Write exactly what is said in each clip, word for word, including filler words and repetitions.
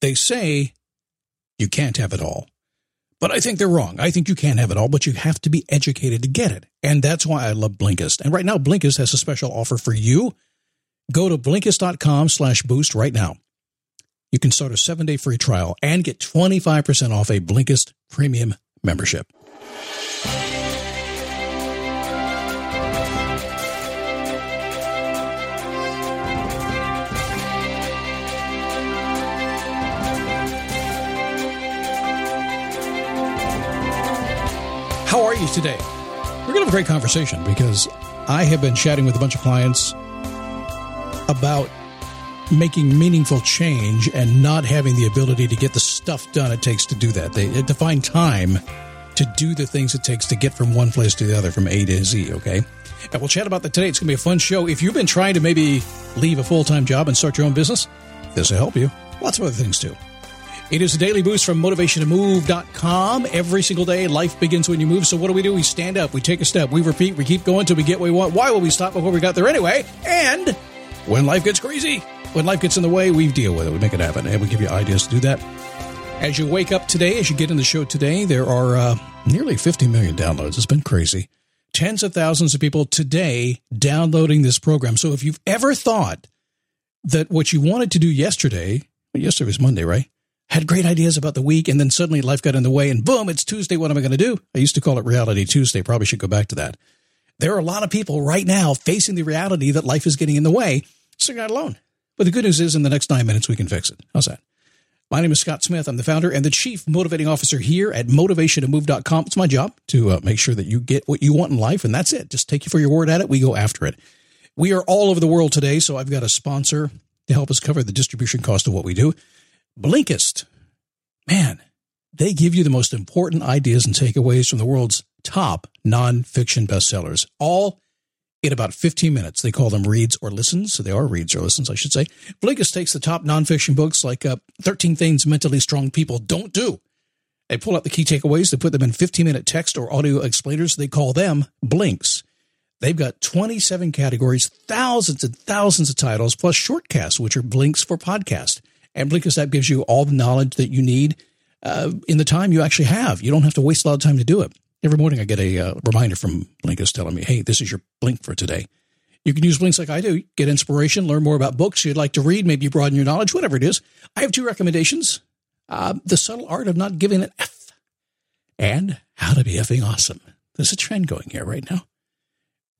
They say you can't have it all, but I think they're wrong. I think you can have it all, but you have to be educated to get it. And that's why I love Blinkist. And right now, Blinkist has a special offer for you. Go to Blinkist.com slash boost right now. You can start a seven-day free trial and get twenty-five percent off a Blinkist premium membership. How are you today? We're going to have a great conversation because I have been chatting with a bunch of clients about making meaningful change and not having the ability to get the stuff done it takes to do that. They to find time to do the things it takes to get from one place to the other, from A to Z, okay? And we'll chat about that today. It's going to be a fun show. If you've been trying to maybe leave a full-time job and start your own business, this will help you. Lots of other things, too. It is a daily boost from motivation to move dot com. Every single day, life begins when you move. So what do we do? We stand up, we take a step, we repeat, we keep going till we get what we want. Why will we stop before we got there anyway? And when life gets crazy, when life gets in the way, we deal with it. We make it happen, and we give you ideas to do that. As you wake up today, as you get in the show today, there are uh, nearly fifty million downloads. It's been crazy. Tens of thousands of people today downloading this program. So if you've ever thought that what you wanted to do yesterday, well, yesterday was Monday, right? Had great ideas about the week, and then suddenly life got in the way, and boom, it's Tuesday. What am I going to do? I used to call it Reality Tuesday. Probably should go back to that. There are a lot of people right now facing the reality that life is getting in the way, so you're not alone. But the good news is in the next nine minutes, we can fix it. How's that? My name is Scott Smith. I'm the founder and the chief motivating officer here at motivation to move dot com. It's my job to uh, make sure that you get what you want in life, and that's it. Just take you for your word at it. We go after it. We are all over the world today, so I've got a sponsor to help us cover the distribution cost of what we do. Blinkist, man, they give you the most important ideas and takeaways from the world's top nonfiction bestsellers, all in about fifteen minutes. They call them reads or listens. So they are reads or listens, I should say. Blinkist takes the top nonfiction books like uh, thirteen things mentally strong people don't do. They pull out the key takeaways. They put them in fifteen minute text or audio explainers. They call them Blinks. They've got twenty-seven categories, thousands and thousands of titles, plus shortcasts, which are Blinks for podcast. And Blinkist app gives you all the knowledge that you need uh, in the time you actually have. You don't have to waste a lot of time to do it. Every morning I get a uh, reminder from Blinkist telling me, hey, this is your Blink for today. You can use Blinks like I do. Get inspiration, learn more about books you'd like to read, maybe broaden your knowledge, whatever it is. I have two recommendations. Uh, the Subtle Art of Not Giving an F and How to Be Effing Awesome. There's a trend going here right now.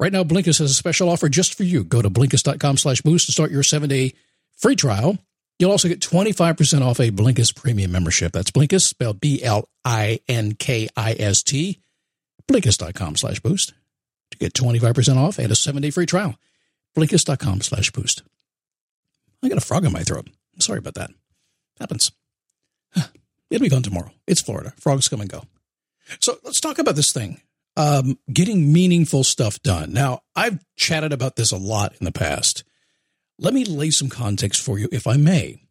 Right now, Blinkist has a special offer just for you. Go to Blinkist.com slash boost to start your seven-day free trial. You'll also get twenty-five percent off a Blinkist premium membership. That's Blinkist, spelled B L I N K I S T, Blinkist.com slash boost. To get twenty-five percent off and a seven-day free trial, Blinkist.com slash boost. I got a frog in my throat. I'm sorry about that. Happens. It'll be gone tomorrow. It's Florida. Frogs come and go. So let's talk about this thing, um, getting meaningful stuff done. Now, I've chatted about this a lot in the past. Let me lay some context for you, if I may.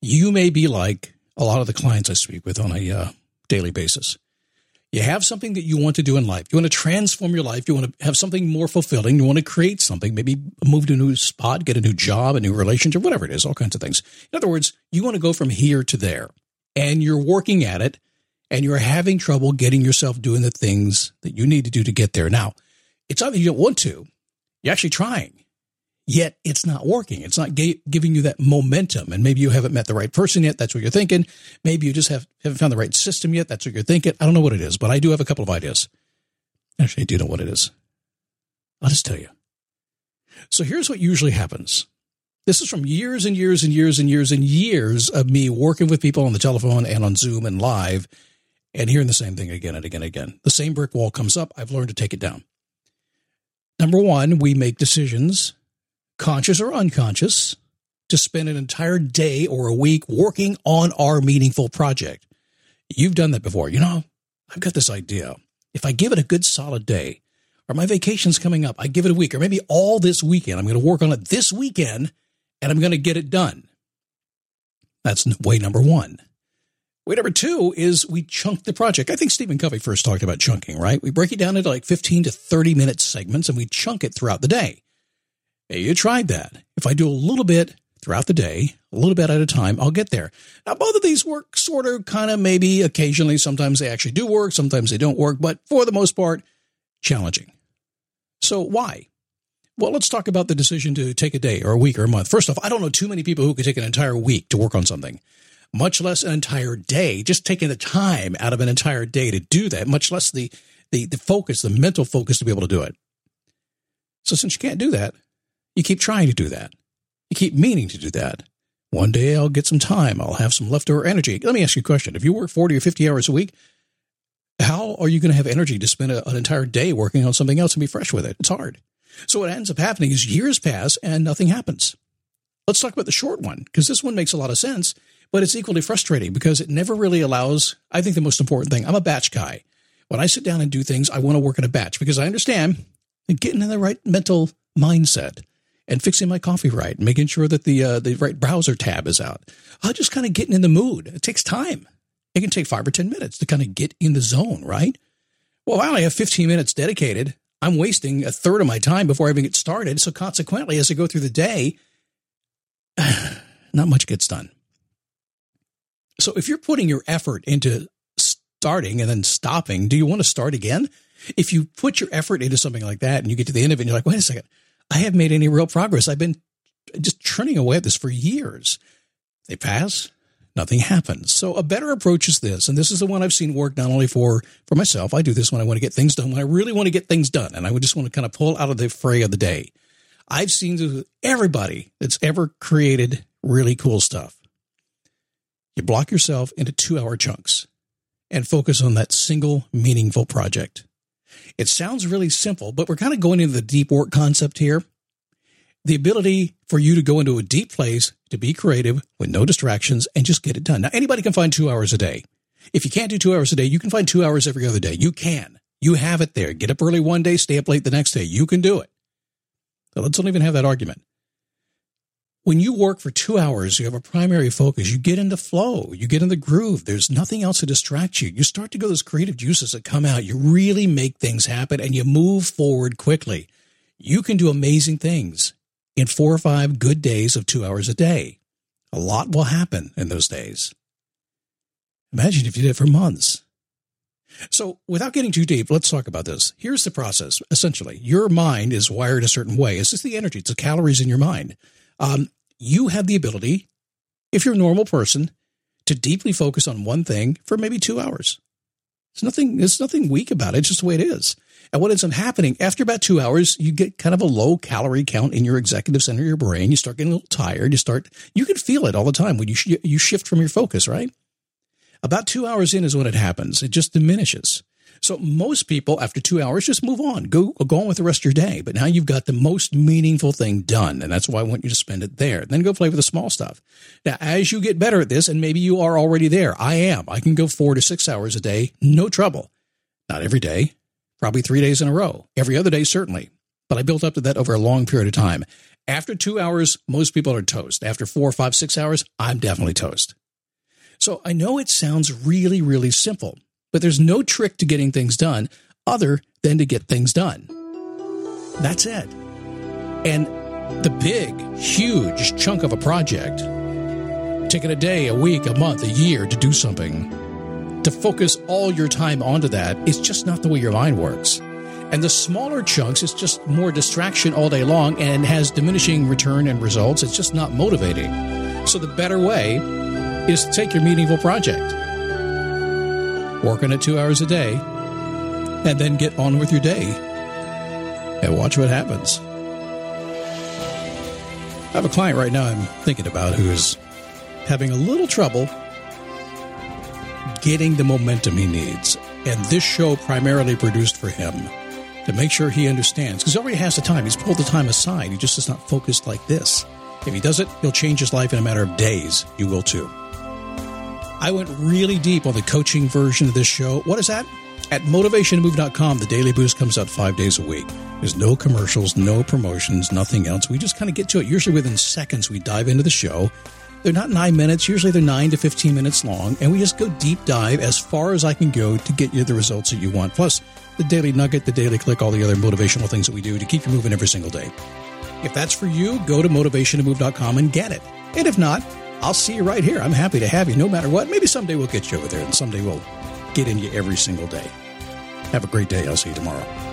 You may be like a lot of the clients I speak with on a uh, daily basis. You have something that you want to do in life. You want to transform your life. You want to have something more fulfilling. You want to create something, maybe move to a new spot, get a new job, a new relationship, whatever it is, all kinds of things. In other words, you want to go from here to there, and you're working at it, and you're having trouble getting yourself doing the things that you need to do to get there. Now, it's not that you don't want to. You're actually trying. yet it's not working. It's not ga- giving you that momentum. And maybe you haven't met the right person yet. That's what you're thinking. Maybe you just have, haven't found the right system yet. That's what you're thinking. I don't know what it is, but I do have a couple of ideas. Actually, I do know what it is. I'll just tell you. So here's what usually happens. This is from years and years and years and years and years of me working with people on the telephone and on Zoom and live and hearing the same thing again and again and again. The same brick wall comes up. I've learned to take it down. Number one, we make decisions, conscious or unconscious, to spend an entire day or a week working on our meaningful project. You've done that before. You know, I've got this idea. If I give it a good solid day, or my vacation's coming up, I give it a week, or maybe all this weekend. I'm going to work on it this weekend, and I'm going to get it done. That's way number one. Way number two is we chunk the project. I think Stephen Covey first talked about chunking, right? We break it down into like fifteen to thirty minute segments, and we chunk it throughout the day. Hey, you tried that. If I do a little bit throughout the day, a little bit at a time, I'll get there. Now, both of these work sort of, kind of, maybe, occasionally. Sometimes they actually do work. Sometimes they don't work. But for the most part, challenging. So why? Well, let's talk about the decision to take a day or a week or a month. First off, I don't know too many people who could take an entire week to work on something, much less an entire day. Just taking the time out of an entire day to do that, much less the the, the focus, the mental focus to be able to do it. So since you can't do that, you keep trying to do that. You keep meaning to do that. One day I'll get some time. I'll have some leftover energy. Let me ask you a question. If you work forty or fifty hours a week, how are you going to have energy to spend a, an entire day working on something else and be fresh with it? It's hard. So what ends up happening is years pass and nothing happens. Let's talk about the short one, because this one makes a lot of sense, but it's equally frustrating because it never really allows, I think the most important thing, I'm a batch guy. When I sit down and do things, I want to work in a batch because I understand that getting in the right mental mindset and fixing my coffee right, and making sure that the uh, the right browser tab is out. I'm just kind of getting in the mood. It takes time. It can take five or ten minutes to kind of get in the zone, right? Well, I only have fifteen minutes dedicated. I'm wasting a third of my time before I even get started. So consequently, as I go through the day, not much gets done. So if you're putting your effort into starting and then stopping, do you want to start again? If you put your effort into something like that and you get to the end of it and you're like, wait a second, I haven't made any real progress. I've been just churning away at this for years. They pass, nothing happens. So a better approach is this, and this is the one I've seen work not only for, for myself. I do this when I want to get things done, when I really want to get things done, and I would just want to kind of pull out of the fray of the day. I've seen this with everybody that's ever created really cool stuff. You block yourself into two-hour chunks and focus on that single meaningful project. It sounds really simple, but we're kind of going into the deep work concept here. The ability for you to go into a deep place, to be creative with no distractions and just get it done. Now, anybody can find two hours a day. If you can't do two hours a day, you can find two hours every other day. You can. You have it there. Get up early one day, stay up late the next day. You can do it. So let's not even have that argument. When you work for two hours, you have a primary focus. You get into flow. You get in the groove. There's nothing else to distract you. You start to go those creative juices that come out. You really make things happen and you move forward quickly. You can do amazing things in four or five good days of two hours a day. A lot will happen in those days. Imagine if you did it for months. So without getting too deep, let's talk about this. Here's the process. Essentially, your mind is wired a certain way. It's just the energy. It's the calories in your mind. Um, You have the ability, if you're a normal person, to deeply focus on one thing for maybe two hours. There's nothing, there's nothing weak about it. It's just the way it is. And what ends up happening, after about two hours, you get kind of a low calorie count in your executive center of your brain. You start getting a little tired. You start, you can feel it all the time when you sh- you shift from your focus, right? About two hours in is when it happens. It just diminishes. So most people, after two hours, just move on. Go, go on with the rest of your day. But now you've got the most meaningful thing done, and that's why I want you to spend it there. Then go play with the small stuff. Now, as you get better at this, and maybe you are already there, I am. I can go four to six hours a day, no trouble. Not every day, probably three days in a row. Every other day, certainly. But I built up to that over a long period of time. After two hours, most people are toast. After four, five, six hours, I'm definitely toast. So I know it sounds really, really simple. But there's no trick to getting things done other than to get things done. That's it. And the big, huge chunk of a project, taking a day, a week, a month, a year to do something, to focus all your time onto that, is just not the way your mind works. And the smaller chunks, it's just more distraction all day long and has diminishing return and results. It's just not motivating. So the better way is to take your meaningful project, work on it two hours a day, and then get on with your day and watch what happens. I have a client right now I'm thinking about who's having a little trouble getting the momentum he needs. And this show primarily produced for him to make sure he understands. Because he already has the time. He's pulled the time aside. He just is not focused like this. If he does it, he'll change his life in a matter of days. You will too. I went really deep on the coaching version of this show. What is that? At motivation move dot com, the Daily Boost comes out five days a week. There's no commercials, no promotions, nothing else. We just kind of get to it. Usually within seconds, we dive into the show. They're not nine minutes. Usually they're nine to fifteen minutes long. And we just go deep dive as far as I can go to get you the results that you want. Plus, the Daily Nugget, the Daily Click, all the other motivational things that we do to keep you moving every single day. If that's for you, go to motivation to move dot com and get it. And if not, I'll see you right here. I'm happy to have you no matter what. Maybe someday we'll get you over there and someday we'll get in you every single day. Have a great day. I'll see you tomorrow.